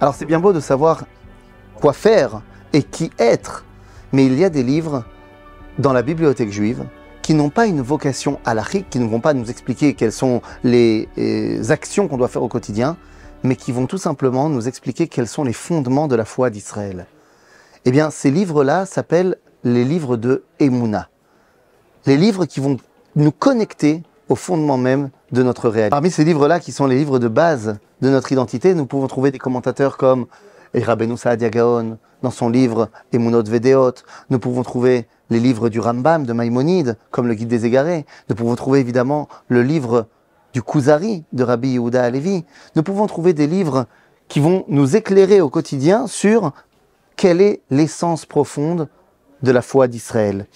Alors c'est bien beau de savoir quoi faire et qui être, mais il y a des livres dans la bibliothèque juive qui n'ont pas une vocation halachique, qui ne vont pas nous expliquer quelles sont les actions qu'on doit faire au quotidien, mais qui vont tout simplement nous expliquer quels sont les fondements de la foi d'Israël. Eh bien, ces livres-là s'appellent les livres de Emouna. Les livres qui vont nous connecter au fondement même de notre réalité. Parmi ces livres-là, qui sont les livres de base de notre identité, nous pouvons trouver des commentateurs comme El Rabbeinu Saadia Gaon, dans son livre Emunot veDeot. Nous pouvons trouver les livres du Rambam, de Maïmonide, comme le Guide des Égarés. Nous pouvons trouver évidemment le livre du Kouzari, de Rabbi Yehuda Alevi. Nous pouvons trouver des livres qui vont nous éclairer au quotidien sur quelle est l'essence profonde de la foi d'Israël.